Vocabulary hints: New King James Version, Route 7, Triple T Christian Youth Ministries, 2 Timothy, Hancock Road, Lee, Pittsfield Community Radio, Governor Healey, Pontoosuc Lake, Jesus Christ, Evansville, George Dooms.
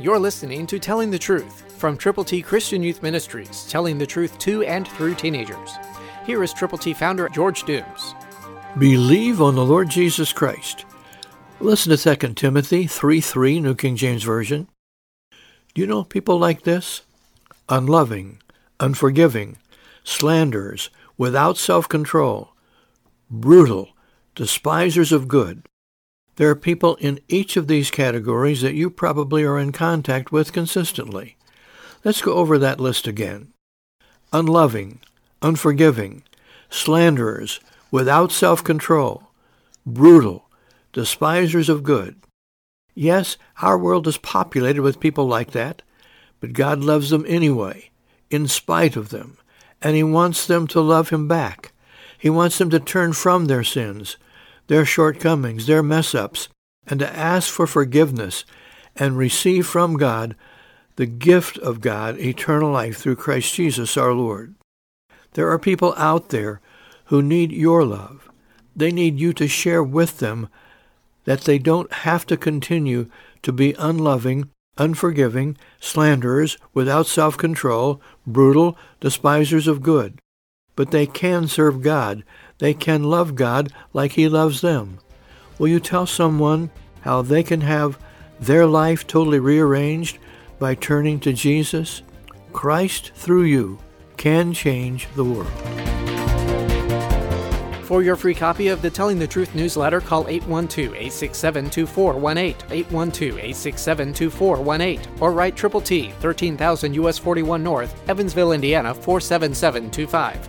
You're listening to Telling the Truth from Triple T Christian Youth Ministries, telling the truth to and through teenagers. Here is Triple T founder George Dooms. Believe on the Lord Jesus Christ. Listen to 2 Timothy 3:3, New King James Version. Do you know people like this? Unloving, unforgiving, slanderers, without self-control, brutal, despisers of good. There are people in each of these categories that you probably are in contact with consistently. Let's go over that list again. Unloving, unforgiving, slanderers, without self-control, brutal, despisers of good. Yes, our world is populated with people like that, but God loves them anyway, in spite of them, and He wants them to love Him back. He wants them to turn from their sins, their shortcomings, their mess-ups, and to ask for forgiveness and receive from God the gift of God, eternal life through Christ Jesus our Lord. There are people out there who need your love. They need you to share with them that they don't have to continue to be unloving, unforgiving, slanderers, without self-control, brutal, despisers of good. But they can serve God. They can love God like He loves them. Will you tell someone how they can have their life totally rearranged by turning to Jesus? Christ through you can change the world. For your free copy of the Telling the Truth newsletter, call 812-867-2418, 812-867-2418, or write Triple T, 13,000 U.S. 41 North, Evansville, Indiana, 47725.